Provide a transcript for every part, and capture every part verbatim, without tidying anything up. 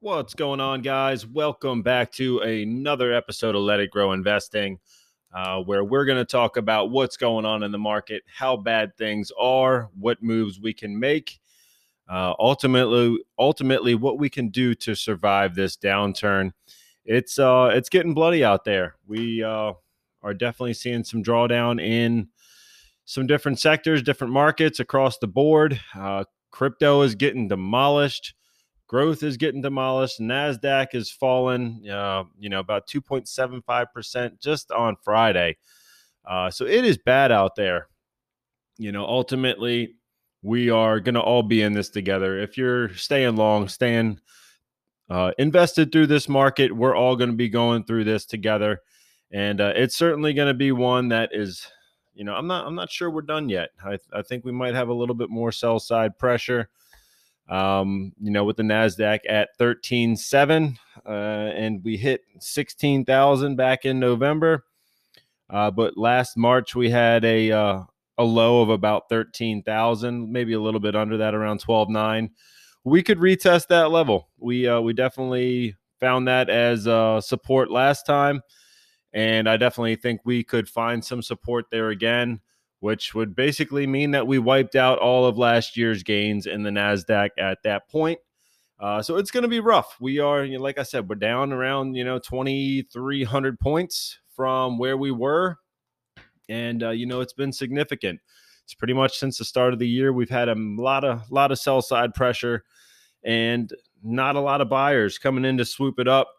What's going on, guys? Welcome back to another episode of Let It Grow Investing, uh, where we're going to talk about what's going on in the market, how bad things are, what moves we can make, uh, ultimately, ultimately what we can do to survive this downturn. It's uh, it's getting bloody out there. We uh, are definitely seeing some drawdown in some different sectors, different markets across the board. Uh, crypto is getting demolished. Growth is getting demolished. Nasdaq is falling, uh, you know, about two point seven five percent just on Friday. Uh, so it is bad out there. You know, ultimately, we are going to all be in this together. If you're staying long, staying uh, invested through this market, we're all going to be going through this together. And uh, it's certainly going to be one that is, you know, I'm not, I'm not sure we're done yet. I, I think we might have a little bit more sell side pressure. Um, you know, with the Nasdaq at thirteen seven, uh, and we hit sixteen thousand back in November. Uh, but last March we had a, uh, a low of about thirteen thousand, maybe a little bit under that, around twelve nine. We could retest that level. We, uh, we definitely found that as uh support last time. And I definitely think we could find some support there again, which would basically mean that we wiped out all of last year's gains in the Nasdaq at that point. Uh, so it's going to be rough. We are, you know, like I said, we're down around, you know, twenty-three hundred points from where we were. And, uh, you know, it's been significant. It's pretty much since the start of the year, we've had a lot of, lot of sell side pressure and not a lot of buyers coming in to swoop it up.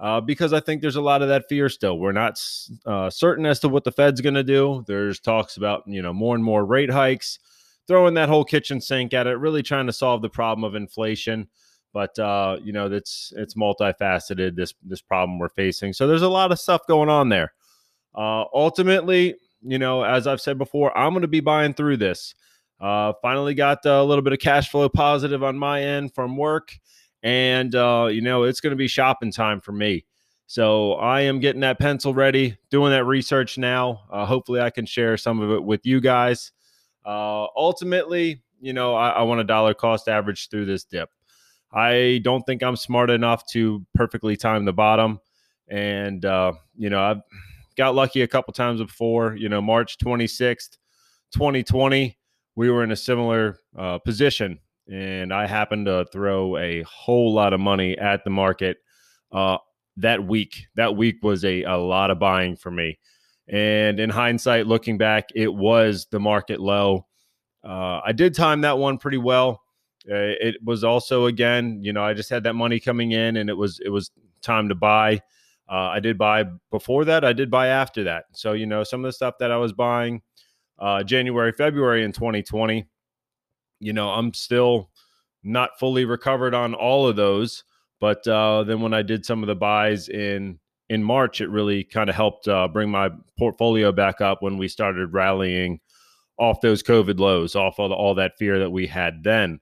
Uh, because I think there's a lot of that fear still. We're not uh, certain as to what the Fed's going to do. There's talks about, you know, more and more rate hikes, throwing that whole kitchen sink at it, really trying to solve the problem of inflation. But, uh, you know, that's it's multifaceted, this this problem we're facing. So there's a lot of stuff going on there. Uh, ultimately, you know, as I've said before, I'm going to be buying through this. Uh, finally got a little bit of cash flow positive on my end from work. And, uh, you know, it's going to be shopping time for me. So I am getting that pencil ready, doing that research now. Uh, hopefully I can share some of it with you guys. Uh, ultimately, you know, I, I want a dollar cost average through this dip. I don't think I'm smart enough to perfectly time the bottom. And, uh, you know, I've got lucky a couple times before. You know, March twenty-sixth, twenty twenty, we were in a similar uh, position. And I happened to throw a whole lot of money at the market uh, that week. That week was a, a lot of buying for me. And in hindsight, looking back, it was the market low. Uh, I did time that one pretty well. Uh, it was also, again, you know, I just had that money coming in and it was it was time to buy. Uh, I did buy before that. I did buy after that. So, you know, some of the stuff that I was buying uh, January, February in twenty twenty, you know, I'm still not fully recovered on all of those. But uh, then when I did some of the buys in in March, it really kind of helped uh, bring my portfolio back up when we started rallying off those COVID lows, off of all that fear that we had then.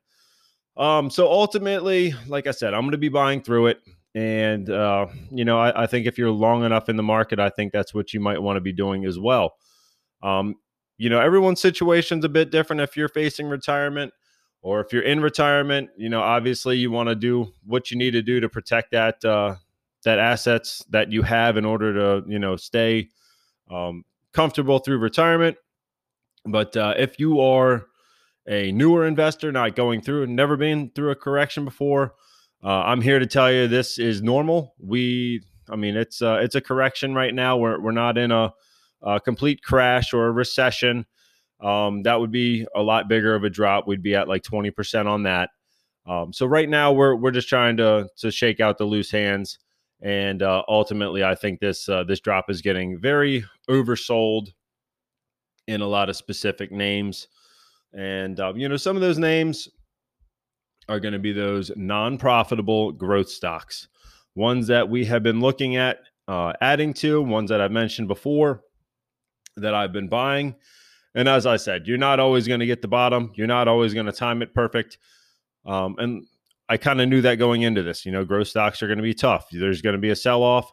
Um, so ultimately, like I said, I'm going to be buying through it. And, uh, you know, I, I think if you're long enough in the market, I think that's what you might want to be doing as well. Um You know, everyone's situation's a bit different. If you're facing retirement or if you're in retirement, you know, obviously you want to do what you need to do to protect that uh, that assets that you have in order to, you know, stay um, comfortable through retirement. But uh, if you are a newer investor, not going through and never been through a correction before, uh, I'm here to tell you this is normal. We, I mean, it's uh, it's a correction right now. We're we're not in a A complete crash or a recession. Um, that would be a lot bigger of a drop. We'd be at like twenty percent on that. Um, so right now we're we're just trying to to shake out the loose hands. And uh, ultimately, I think this uh, this drop is getting very oversold in a lot of specific names. And uh, you know, some of those names are going to be those non-profitable growth stocks, ones that we have been looking at uh, adding to, ones that I've mentioned before that I've been buying. And as I said, you're not always going to get the bottom. You're not always going to time it perfect. Um, and I kind of knew that going into this. You know, growth stocks are going to be tough. There's going to be a sell-off,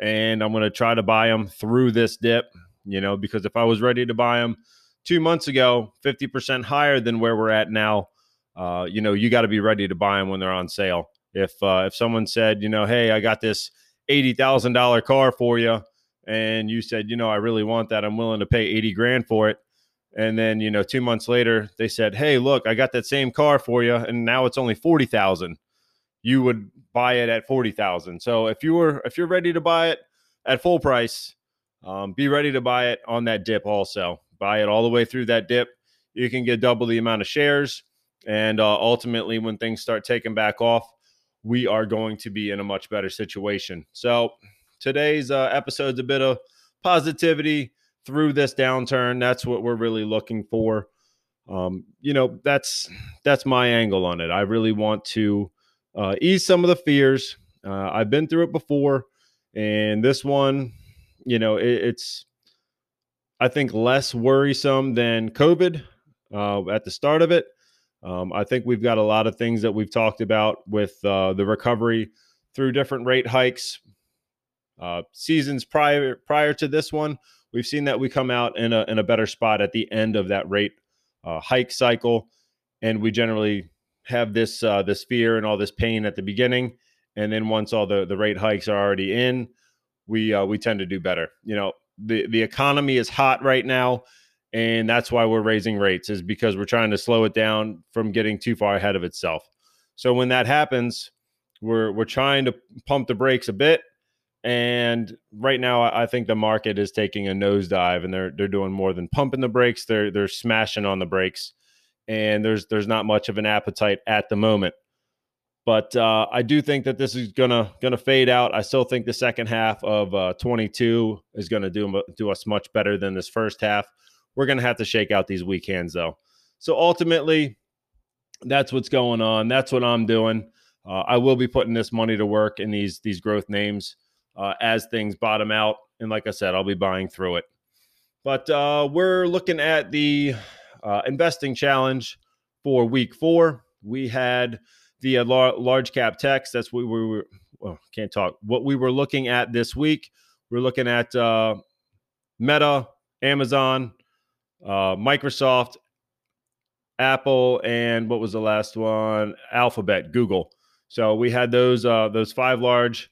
and I'm going to try to buy them through this dip, you know, because if I was ready to buy them two months ago, fifty percent higher than where we're at now, uh, you know, you got to be ready to buy them when they're on sale. If uh, if someone said, you know, hey, I got this eighty thousand dollars car for you, and you said, you know, I really want that, I'm willing to pay eighty grand for it. And then, you know, two months later, they said, hey, look, I got that same car for you, and now it's only forty thousand. You would buy it at forty thousand. So if you were, if you're ready to buy it at full price, um, be ready to buy it on that dip also. Buy it all the way through that dip. You can get double the amount of shares. And uh, ultimately, when things start taking back off, we are going to be in a much better situation. So today's uh, episode's a bit of positivity through this downturn. That's what we're really looking for. Um, you know, that's that's my angle on it. I really want to uh, ease some of the fears. Uh, I've been through it before, and this one, you know, it, it's, I think, less worrisome than COVID uh, at the start of it. Um, I think we've got a lot of things that we've talked about with uh, the recovery through different rate hikes. Uh, seasons prior prior to this one, we've seen that we come out in a in a better spot at the end of that rate uh, hike cycle, and we generally have this uh, this fear and all this pain at the beginning, and then once all the, the rate hikes are already in, we uh, we tend to do better. You know, the the economy is hot right now, and that's why we're raising rates, is because we're trying to slow it down from getting too far ahead of itself. So when that happens, we're we're trying to pump the brakes a bit. And right now, I think the market is taking a nosedive, and they're they're doing more than pumping the brakes. They're they're smashing on the brakes, and there's there's not much of an appetite at the moment. But uh, I do think that this is gonna gonna fade out. I still think the second half of uh, twenty-two is gonna do do us much better than this first half. We're gonna have to shake out these weak hands, though. So ultimately, that's what's going on. That's what I'm doing. Uh, I will be putting this money to work in these these growth names. Uh, as things bottom out. And like I said, I'll be buying through it. But uh, we're looking at the uh, investing challenge for week four. We had the uh, lar- large cap techs. That's what we were, well, can't talk. What we were looking at this week. We're looking at uh, Meta, Amazon, uh, Microsoft, Apple, and what was the last one? Alphabet, Google. So we had those uh, those five large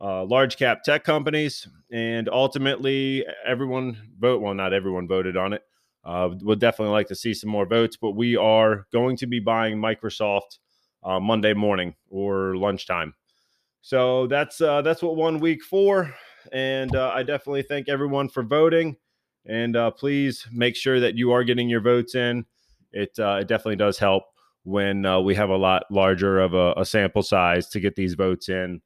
Uh, large cap tech companies, and ultimately everyone vote. Well, not everyone voted on it. Uh, we'll definitely like to see some more votes, but we are going to be buying Microsoft uh, Monday morning or lunchtime. So that's uh, that's what won week four, and uh, I definitely thank everyone for voting. And uh, please make sure that you are getting your votes in. It uh, it definitely does help when uh, we have a lot larger of a, a sample size to get these votes in.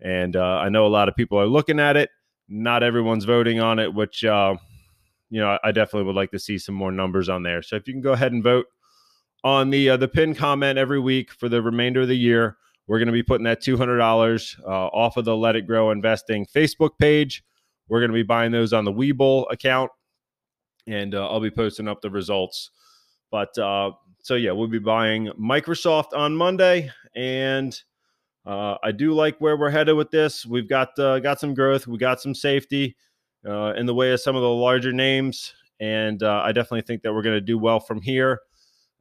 And uh, I know a lot of people are looking at it. Not everyone's voting on it, which, uh, you know, I definitely would like to see some more numbers on there. So if you can go ahead and vote on the uh, the pin comment every week for the remainder of the year, we're going to be putting that two hundred dollars uh, off of the Let It Grow Investing Facebook page. We're going to be buying those on the Webull account, and uh, I'll be posting up the results. But uh, so, yeah, we'll be buying Microsoft on Monday, and Uh, I do like where we're headed with this. We've got uh, got some growth. We got some safety uh, in the way of some of the larger names. And uh, I definitely think that we're going to do well from here.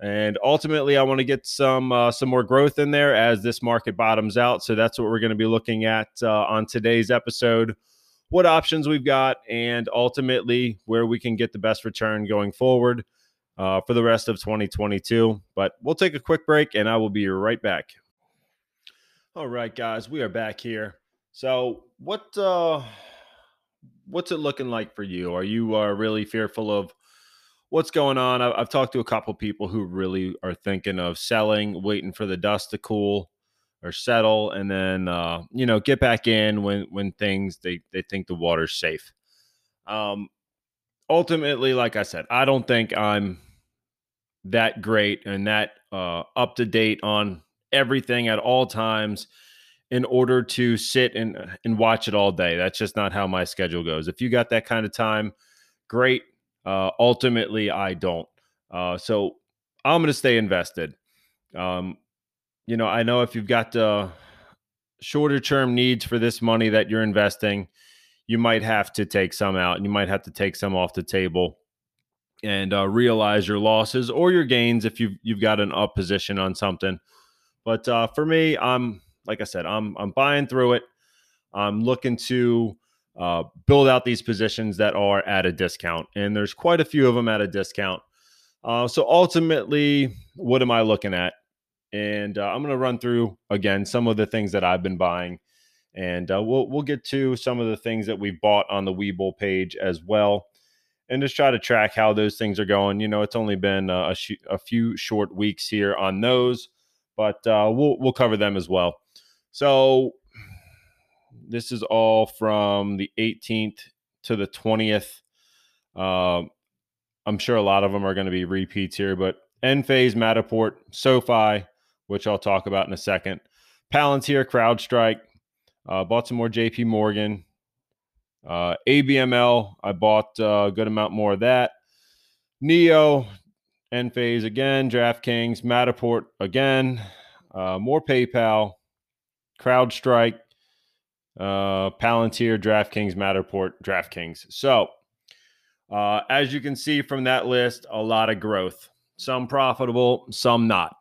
And ultimately, I want to get some uh, some more growth in there as this market bottoms out. So that's what we're going to be looking at uh, on today's episode, what options we've got, and ultimately where we can get the best return going forward uh, for the rest of twenty twenty-two. But we'll take a quick break, and I will be right back. All right, guys, we are back here. So what uh, what's it looking like for you? Are you uh, really fearful of what's going on? I've, I've talked to a couple people who really are thinking of selling, waiting for the dust to cool or settle, and then uh, you know, get back in when when things they they think the water's safe. Um, ultimately, like I said, I don't think I'm that great and that uh, up to date on everything at all times in order to sit and, and watch it all day. That's just not how my schedule goes. If you got that kind of time, great. Uh, ultimately, I don't. Uh, so I'm going to stay invested. Um, you know, I know if you've got uh, shorter term needs for this money that you're investing, you might have to take some out and you might have to take some off the table and uh, realize your losses or your gains if you've, you've got an up position on something. But uh, for me, I'm like I said, I'm I'm buying through it. I'm looking to uh, build out these positions that are at a discount, and there's quite a few of them at a discount. Uh, so ultimately, what am I looking at? And uh, I'm going to run through again some of the things that I've been buying, and uh, we'll we'll get to some of the things that we've bought on the Webull page as well, and just try to track how those things are going. You know, it's only been a, sh- a few short weeks here on those, but uh, we'll we'll cover them as well. So this is all from the eighteenth to the twentieth. Uh, I'm sure a lot of them are going to be repeats here, but Enphase, Matterport, SoFi, which I'll talk about in a second, Palantir, CrowdStrike, uh, bought some more J P Morgan, uh, A B M L. I bought a good amount more of that. Neo, Enphase again, DraftKings, Matterport again, uh, more PayPal, CrowdStrike, uh, Palantir, DraftKings, Matterport, DraftKings. So uh, as you can see from that list, a lot of growth, some profitable, some not.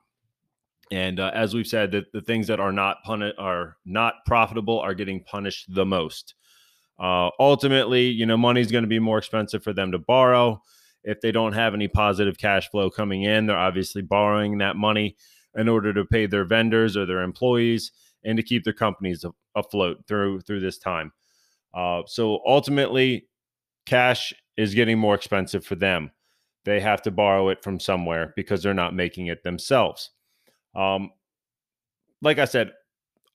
And uh, as we've said, that the things that are not puni- are not profitable are getting punished the most. Uh, ultimately, you know, money's going to be more expensive for them to borrow. If they don't have any positive cash flow coming in, they're obviously borrowing that money in order to pay their vendors or their employees, and to keep their companies afloat through through this time. Uh, so ultimately, cash is getting more expensive for them. They have to borrow it from somewhere because they're not making it themselves. Um, like I said,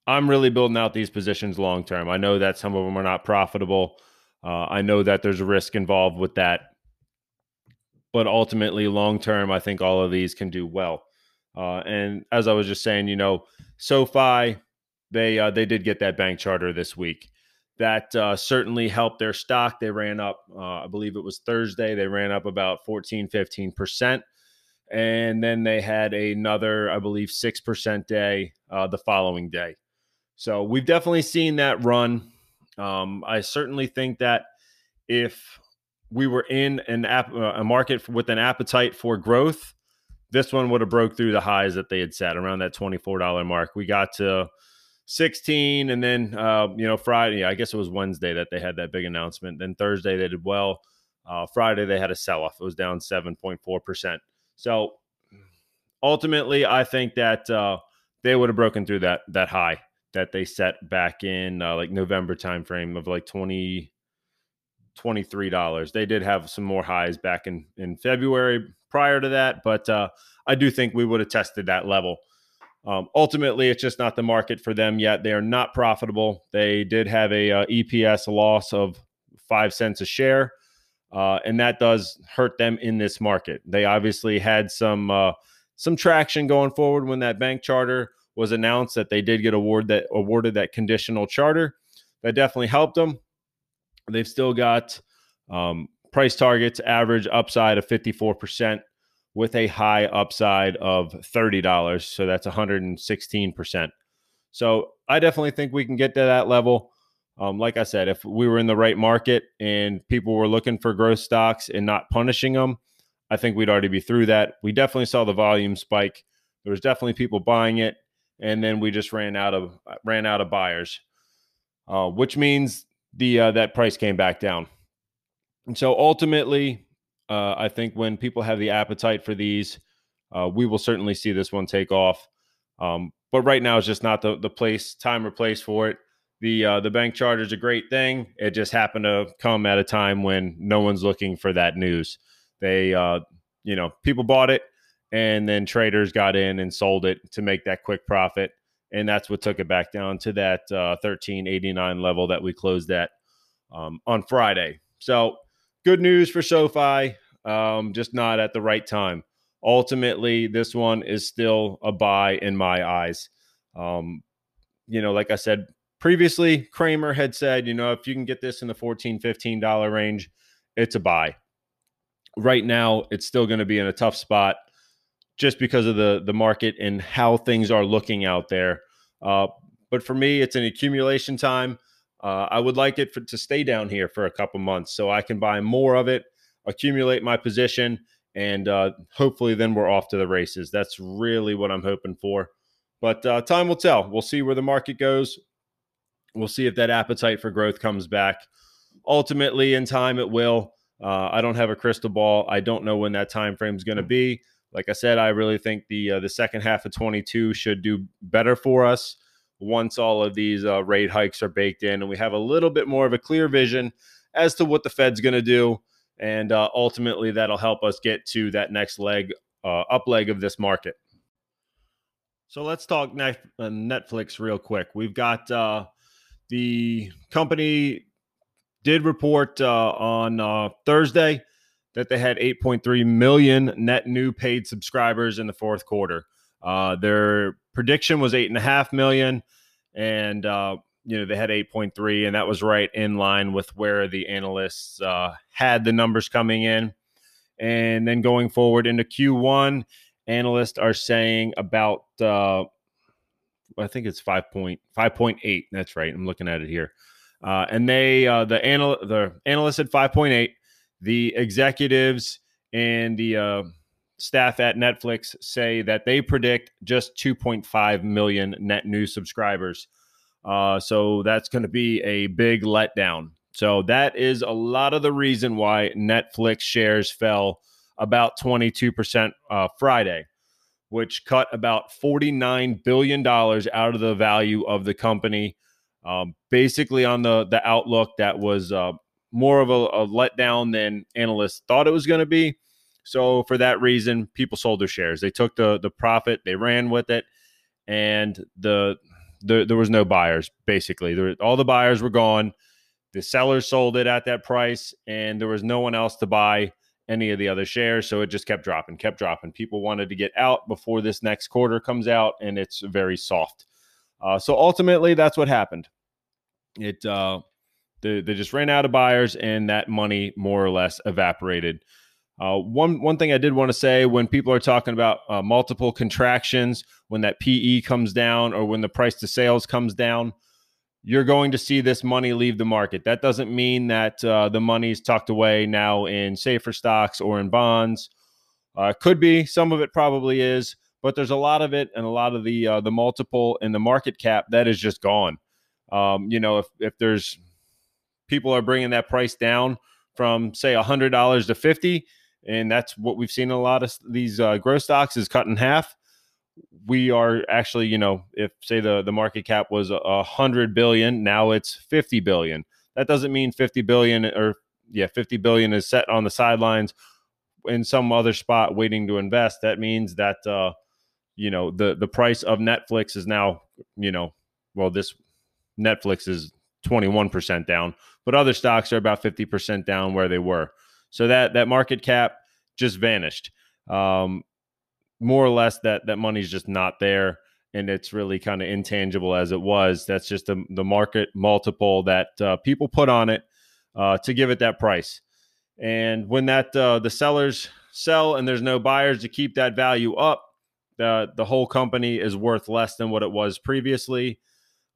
I'm really building out these positions long term. I know that some of them are not profitable. Uh, I know that there's risk involved with that. But ultimately, long term, I think all of these can do well. Uh, and as I was just saying, you know, SoFi, They uh, they did get that bank charter this week. That uh, certainly helped their stock. They ran up, uh, I believe it was Thursday, they ran up about fourteen, fifteen percent. And then they had another, I believe, six percent day uh, the following day. So we've definitely seen that run. Um, I certainly think that if we were in an ap- a market with an appetite for growth, this one would have broke through the highs that they had set around that twenty-four dollars mark. We got to sixteen, and then uh, you know Friday, I guess it was Wednesday that they had that big announcement. Then Thursday they did well. Uh, Friday they had a sell-off. It was down seven point four percent. So ultimately, I think that uh, they would have broken through that that high that they set back in uh, like November timeframe of like twenty, twenty-three dollars. They did have some more highs back in in February prior to that, but uh, I do think we would have tested that level. Um, ultimately, it's just not the market for them yet. They are not profitable. They did have a uh, E P S loss of five cents a share, uh, and that does hurt them in this market. They obviously had some uh, some traction going forward when that bank charter was announced, that they did get award that awarded that conditional charter. That definitely helped them. They've still got um, price targets, average upside of fifty-four percent. With a high upside of thirty dollars. So that's one hundred sixteen percent. So I definitely think we can get to that level. Um, like I said, if we were in the right market and people were looking for growth stocks and not punishing them, I think we'd already be through that. We definitely saw the volume spike. There was definitely people buying it. And then we just ran out of ran out of buyers, uh, which means the uh, that price came back down. And so ultimately, Uh, I think when people have the appetite for these, uh, we will certainly see this one take off. Um, but right now, it's just not the the place, time or place for it. The uh, the bank charter is a great thing. It just happened to come at a time when no one's looking for that news. They, uh, you know, people bought it, and then traders got in and sold it to make that quick profit, and that's what took it back down to that uh, thirteen eighty-nine level that we closed at um, on Friday. So good news for SoFi. Um, just not at the right time. Ultimately, this one is still a buy in my eyes. Um, you know, like I said previously, Kramer had said, you know, if you can get this in the fourteen, fifteen dollar range, it's a buy. Right now, it's still going to be in a tough spot just because of the, the market and how things are looking out there. Uh, but for me, it's an accumulation time. Uh, I would like it for, to stay down here for a couple months so I can buy more of it, accumulate my position, and uh, hopefully then we're off to the races. That's really what I'm hoping for. But uh, time will tell. We'll see where the market goes. We'll see if that appetite for growth comes back. Ultimately, in time, it will. Uh, I don't have a crystal ball. I don't know when that time frame is going to be. Like I said, I really think the uh, the second half of twenty-two should do better for us once all of these uh, rate hikes are baked in and we have a little bit more of a clear vision as to what the Fed's going to do. And uh, ultimately, that'll help us get to that next leg, uh, up leg of this market. So let's talk net- Netflix real quick. We've got uh, the company did report uh, on uh, Thursday that they had eight point three million net new paid subscribers in the fourth quarter. Uh, their prediction was eight point five million, and uh, you know, they had eight point three, and that was right in line with where the analysts uh, had the numbers coming in. And then going forward into Q one, analysts are saying about, uh, I think it's five point eight. That's right. I'm looking at it here. Uh, and they, uh, the, anal- the analysts at five point eight, the executives and the uh, staff at Netflix say that they predict just two point five million net new subscribers. Uh, so that's going to be a big letdown. So that is a lot of the reason why Netflix shares fell about twenty-two percent uh, Friday, which cut about forty-nine billion dollars out of the value of the company, um, basically on the, the outlook that was uh, more of a, a letdown than analysts thought it was going to be. So for that reason, people sold their shares. They took the the profit, they ran with it, and the, the there was no buyers, basically. There, all the buyers were gone. The sellers sold it at that price, and there was no one else to buy any of the other shares, so it just kept dropping, kept dropping. People wanted to get out before this next quarter comes out, and it's very soft. Uh, so ultimately, that's what happened. It uh, they, they just ran out of buyers, and that money more or less evaporated. Uh, one one thing I did want to say, when people are talking about uh, multiple contractions, when that P E comes down or when the price to sales comes down, you're going to see this money leave the market. That doesn't mean that uh, the money's tucked away now in safer stocks or in bonds. Uh, could be. Some of it probably is. But there's a lot of it, and a lot of the uh, the multiple and the market cap that is just gone. Um, you know, if if there's people are bringing that price down from, say, one hundred dollars to fifty, and that's what we've seen in a lot of these uh, growth stocks is cut in half. We are actually, you know, if say the, the market cap was one hundred billion, now it's fifty billion. That doesn't mean fifty billion or yeah, fifty billion is set on the sidelines in some other spot waiting to invest. That means that, uh, you know, the, the price of Netflix is now, you know, well, this Netflix is twenty-one percent down, but other stocks are about fifty percent down where they were. So that, that market cap just vanished. Um, more or less that, that money's just not there, and it's really kind of intangible as it was. That's just the, the market multiple that uh, people put on it uh, to give it that price. And when that uh, the sellers sell and there's no buyers to keep that value up, the, the whole company is worth less than what it was previously.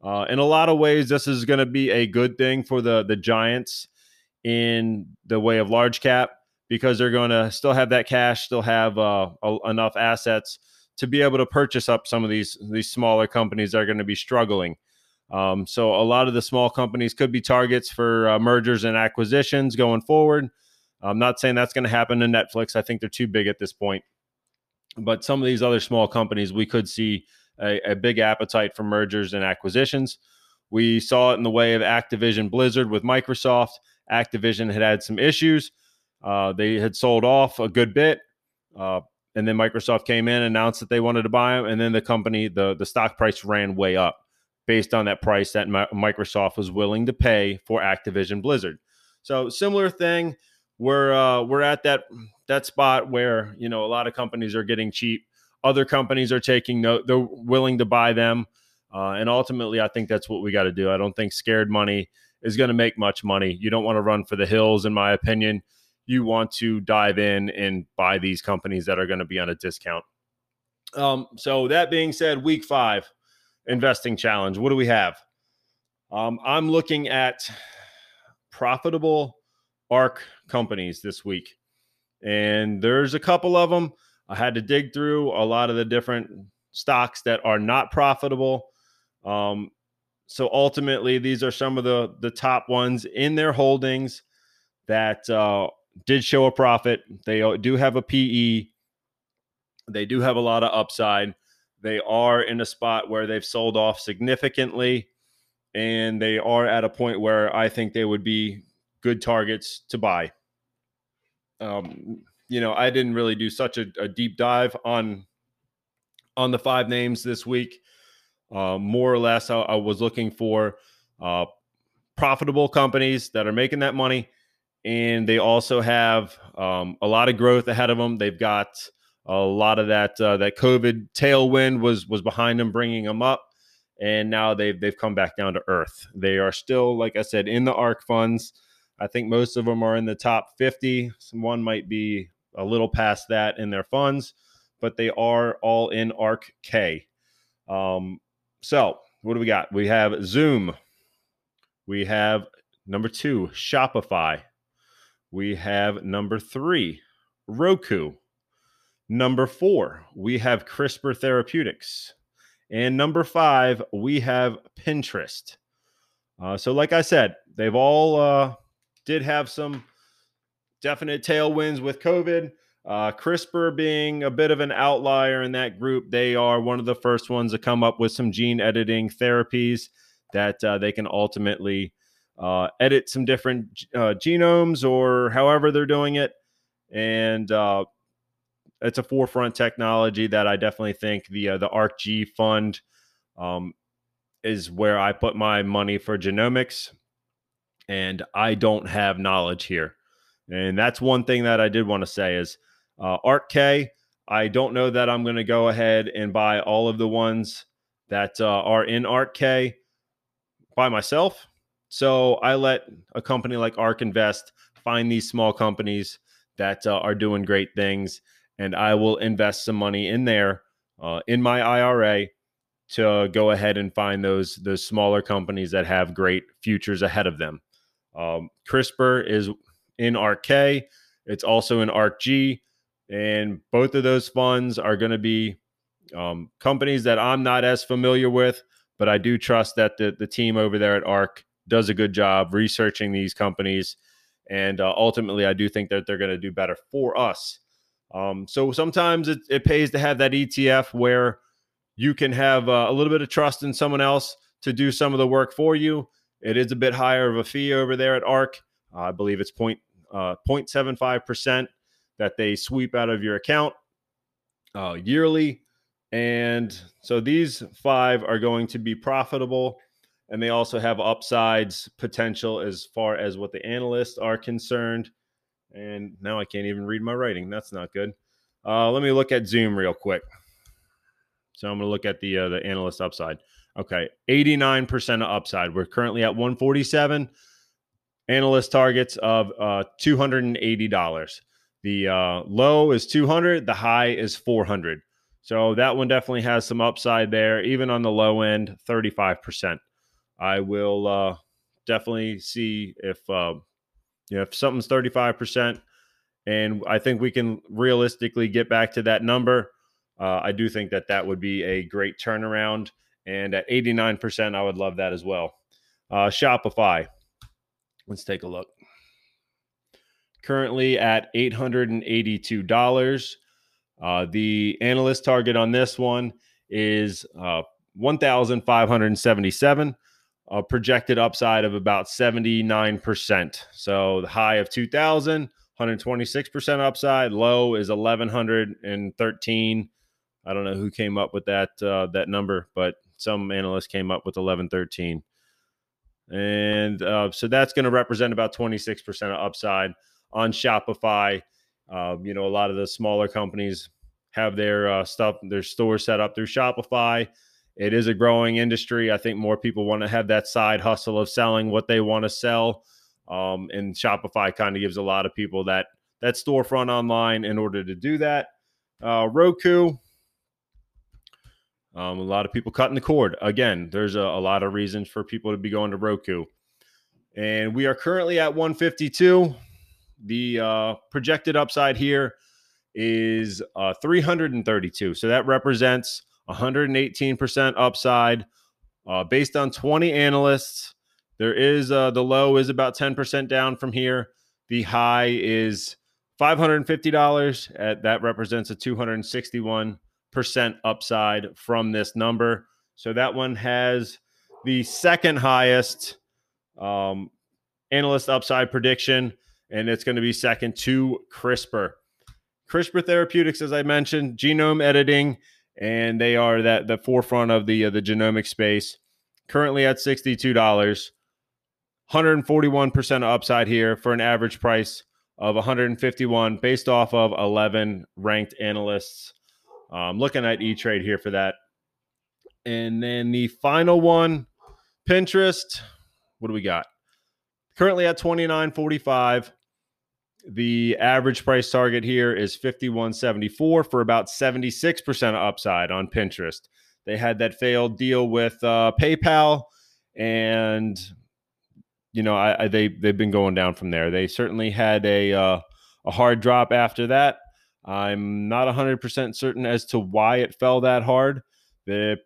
Uh, in a lot of ways, this is going to be a good thing for the, the giants in the way of large cap, because they're going to still have that cash, still have uh, a, enough assets to be able to purchase up some of these these smaller companies that are going to be struggling. Um, so a lot of the small companies could be targets for uh, mergers and acquisitions going forward. I'm not saying that's going to happen to Netflix. I think they're too big at this point. But some of these other small companies, we could see a, a big appetite for mergers and acquisitions. We saw it in the way of Activision Blizzard with Microsoft. Activision had had some issues. Uh, they had sold off a good bit, uh, and then Microsoft came in, announced that they wanted to buy them, and then the company, the, the stock price ran way up based on that price that Mi- Microsoft was willing to pay for Activision Blizzard. So similar thing, we're uh, we're at that that spot where, you know, a lot of companies are getting cheap, other companies are taking note, they're willing to buy them. Uh, and ultimately, I think that's what we got to do. I don't think scared money is going to make much money. You don't want to run for the hills, in my opinion. You want to dive in and buy these companies that are going to be on a discount. Um, so that being said, week five investing challenge. What do we have? Um, I'm looking at profitable ARK companies this week. And there's a couple of them. I had to dig through a lot of the different stocks that are not profitable. Um, so ultimately, these are some of the, the top ones in their holdings that uh, did show a profit. They do have a P E. They do have a lot of upside. They are in a spot where they've sold off significantly, and they are at a point where I think they would be good targets to buy. Um, you know, I didn't really do such a, a deep dive on on the five names this week. Uh, more or less, I, I was looking for uh, profitable companies that are making that money, and they also have um, a lot of growth ahead of them. They've got a lot of that uh, that COVID tailwind was was behind them, bringing them up, and now they've they've come back down to earth. They are still, like I said, in the ARK funds. I think most of them are in the top fifty. One might be a little past that in their funds, but they are all in ARKK. Um, so what do we got? We have Zoom. We have number two, Shopify. We have number three, Roku. Number four, we have CRISPR Therapeutics. And number five, we have Pinterest. Uh, so like I said, they've all... Uh, Did have some definite tailwinds with COVID. Uh, CRISPR being a bit of an outlier in that group. They are one of the first ones to come up with some gene editing therapies that uh, they can ultimately uh, edit some different uh, genomes or however they're doing it. And uh, it's a forefront technology that I definitely think the uh, the ARKG fund um, is where I put my money for genomics. And I don't have knowledge here. And that's one thing that I did want to say is uh, ARKK, I don't know that I'm going to go ahead and buy all of the ones that uh, are in ARKK by myself. So I let a company like ARK Invest find these small companies that uh, are doing great things. And I will invest some money in there uh, in my I R A to go ahead and find those, those smaller companies that have great futures ahead of them. Um, CRISPR is in ARK K. It's also in ARKG. And both of those funds are going to be um, companies that I'm not as familiar with, but I do trust that the, the team over there at ARK does a good job researching these companies. And uh, ultimately, I do think that they're going to do better for us. Um, so sometimes it, it pays to have that E T F where you can have uh, a little bit of trust in someone else to do some of the work for you. It is a bit higher of a fee over there at ARK. Uh, I believe it's point, uh, zero point seven five percent that they sweep out of your account uh, yearly. And so these five are going to be profitable. And they also have upsides potential as far as what the analysts are concerned. And now I can't even read my writing. That's not good. Uh, let me look at Zoom real quick. So I'm going to look at the uh, the analyst upside. Okay, eighty-nine percent of upside. We're currently at one forty-seven. Analyst targets of uh, two hundred eighty dollars. The uh, low is two hundred dollars. The high is four hundred dollars. So that one definitely has some upside there. Even on the low end, thirty-five percent. I will uh, definitely see if uh, you know, if something's thirty-five percent, and I think we can realistically get back to that number. Uh, I do think that that would be a great turnaround. And at eighty-nine percent, I would love that as well. Uh, Shopify. Let's take a look. Currently at eight hundred eighty-two dollars. Uh, the analyst target on this one is uh, one thousand five hundred seventy-seven dollars. A projected upside of about seventy-nine percent. So the high of two thousand dollars, one hundred twenty-six percent upside. Low is eleven thirteen. I don't know who came up with that uh, that number, but some analysts came up with eleven thirteen. And uh, so that's going to represent about twenty-six percent of upside on Shopify. Uh, you know, a lot of the smaller companies have their uh, stuff, their store set up through Shopify, It is a growing industry. I think more people want to have that side hustle of selling what they want to sell. Um, and Shopify kind of gives a lot of people that that storefront online in order to do that. Uh, Roku, um, a lot of people cutting the cord. Again, there's a, a lot of reasons for people to be going to Roku. And we are currently at one fifty-two. The uh, projected upside here is uh, three hundred thirty-two. So that represents one hundred eighteen percent upside uh, based on twenty analysts. There is uh, the low is about ten percent down from here. The high is five hundred fifty dollars. At, that represents a two hundred sixty-one percent upside from this number. So that one has the second highest um, analyst upside prediction, and it's going to be second to CRISPR. CRISPR Therapeutics, as I mentioned, genome editing, and they are that the forefront of the uh, the genomic space. Currently at sixty-two dollars, one hundred forty-one percent upside here for an average price of one hundred fifty-one dollars based off of eleven ranked analysts. I'm looking at E-Trade here for that. And then the final one, Pinterest. What do we got? Currently at twenty-nine forty-five. The average price target here is fifty-one seventy-four for about seventy-six percent upside on Pinterest. They had that failed deal with uh, PayPal, and you know I, I, they they've been going down from there. They certainly had a uh, a hard drop after that. I'm not one hundred percent certain as to why it fell that hard. They,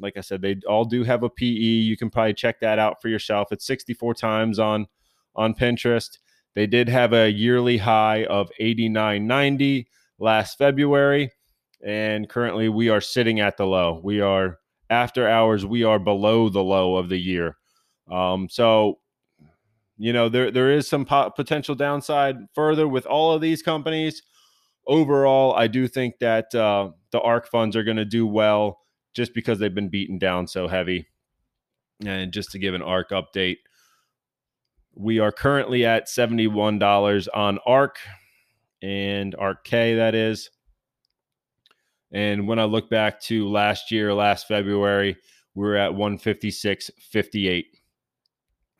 like I said, they all do have a P E. You can probably check that out for yourself. It's sixty-four times on on Pinterest. They did have a yearly high of eighty-nine ninety last February. And currently we are sitting at the low. We are after hours. We are below the low of the year. Um, so, you know, there, there is some po- potential downside further with all of these companies. Overall, I do think that uh, the ARK funds are going to do well just because they've been beaten down so heavy. And just to give an ARK update, we are currently at seventy-one dollars on ARK and ARK K, that is. And when I look back to last year, last February, we were at one fifty-six fifty-eight.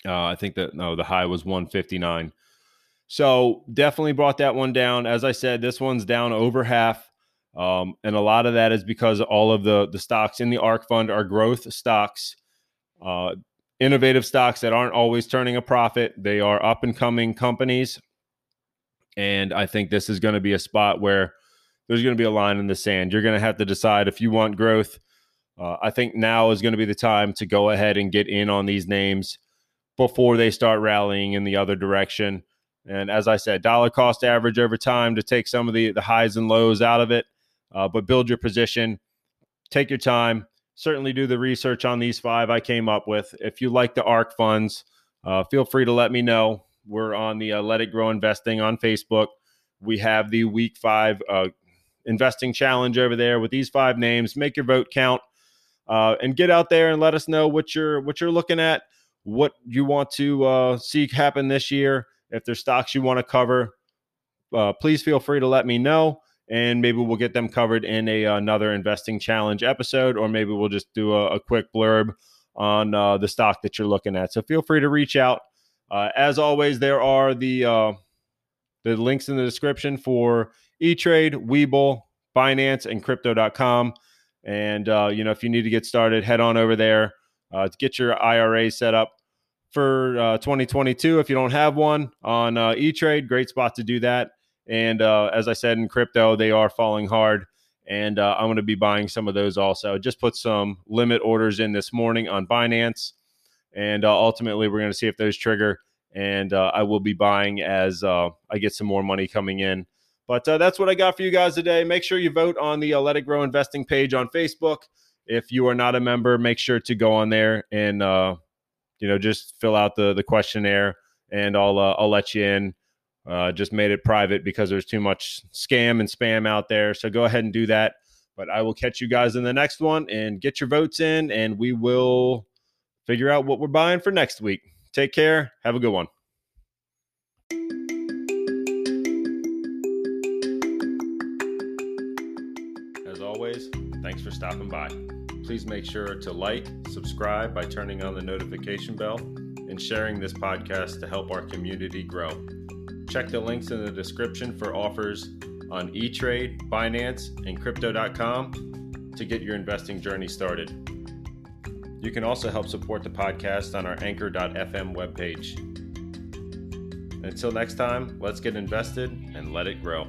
Uh, I think that, no, the high was one fifty-nine. So definitely brought that one down. As I said, this one's down over half. Um, and a lot of that is because all of the, the stocks in the ARK fund are growth stocks, uh, innovative stocks that aren't always turning a profit. They are up and coming companies. And I think this is going to be a spot where there's going to be a line in the sand. You're going to have to decide if you want growth. Uh, I think now is going to be the time to go ahead and get in on these names before they start rallying in the other direction. And as I said, dollar cost average over time to take some of the, the highs and lows out of it, uh, but build your position, take your time, certainly do the research on these five I came up with. If you like the ARK funds, uh, feel free to let me know. We're on the uh, Let It Grow Investing on Facebook. We have the week five uh, investing challenge over there with these five names. Make your vote count, uh, and get out there and let us know what you're what you're looking at, what you want to uh, see happen this year. If there's stocks you want to cover, uh, please feel free to let me know, and maybe we'll get them covered in a another investing challenge episode, or maybe we'll just do a, a quick blurb on uh, the stock that you're looking at. So feel free to reach out. Uh, as always, there are the uh, the links in the description for E-Trade, Webull, Binance, and Crypto dot com. And, uh, you know, if you need to get started, head on over there uh, to get your I R A set up for uh, twenty twenty-two. If you don't have one on uh, E-Trade, great spot to do that. And uh, as I said, in crypto, they are falling hard. And uh, I'm going to be buying some of those also. Just put some limit orders in this morning on Binance. And uh, ultimately, we're going to see if those trigger. And uh, I will be buying as uh, I get some more money coming in. But uh, that's what I got for you guys today. Make sure you vote on the uh, Let It Grow Investing page on Facebook. If you are not a member, make sure to go on there and uh, you know just fill out the the questionnaire, and I'll uh, I'll let you in. Uh, just made it private because there's too much scam and spam out there. So go ahead and do that. But I will catch you guys in the next one, and get your votes in, and we will figure out what we're buying for next week. Take care. Have a good one. Thanks for stopping by. please make sure to like, subscribe by turning on the notification bell, and sharing this podcast to help our community grow. Check the links in the description for offers on E-Trade, Binance, and Crypto dot com to get your investing journey started. You can also help support the podcast on our anchor dot f m webpage. Until next time, let's get invested and let it grow.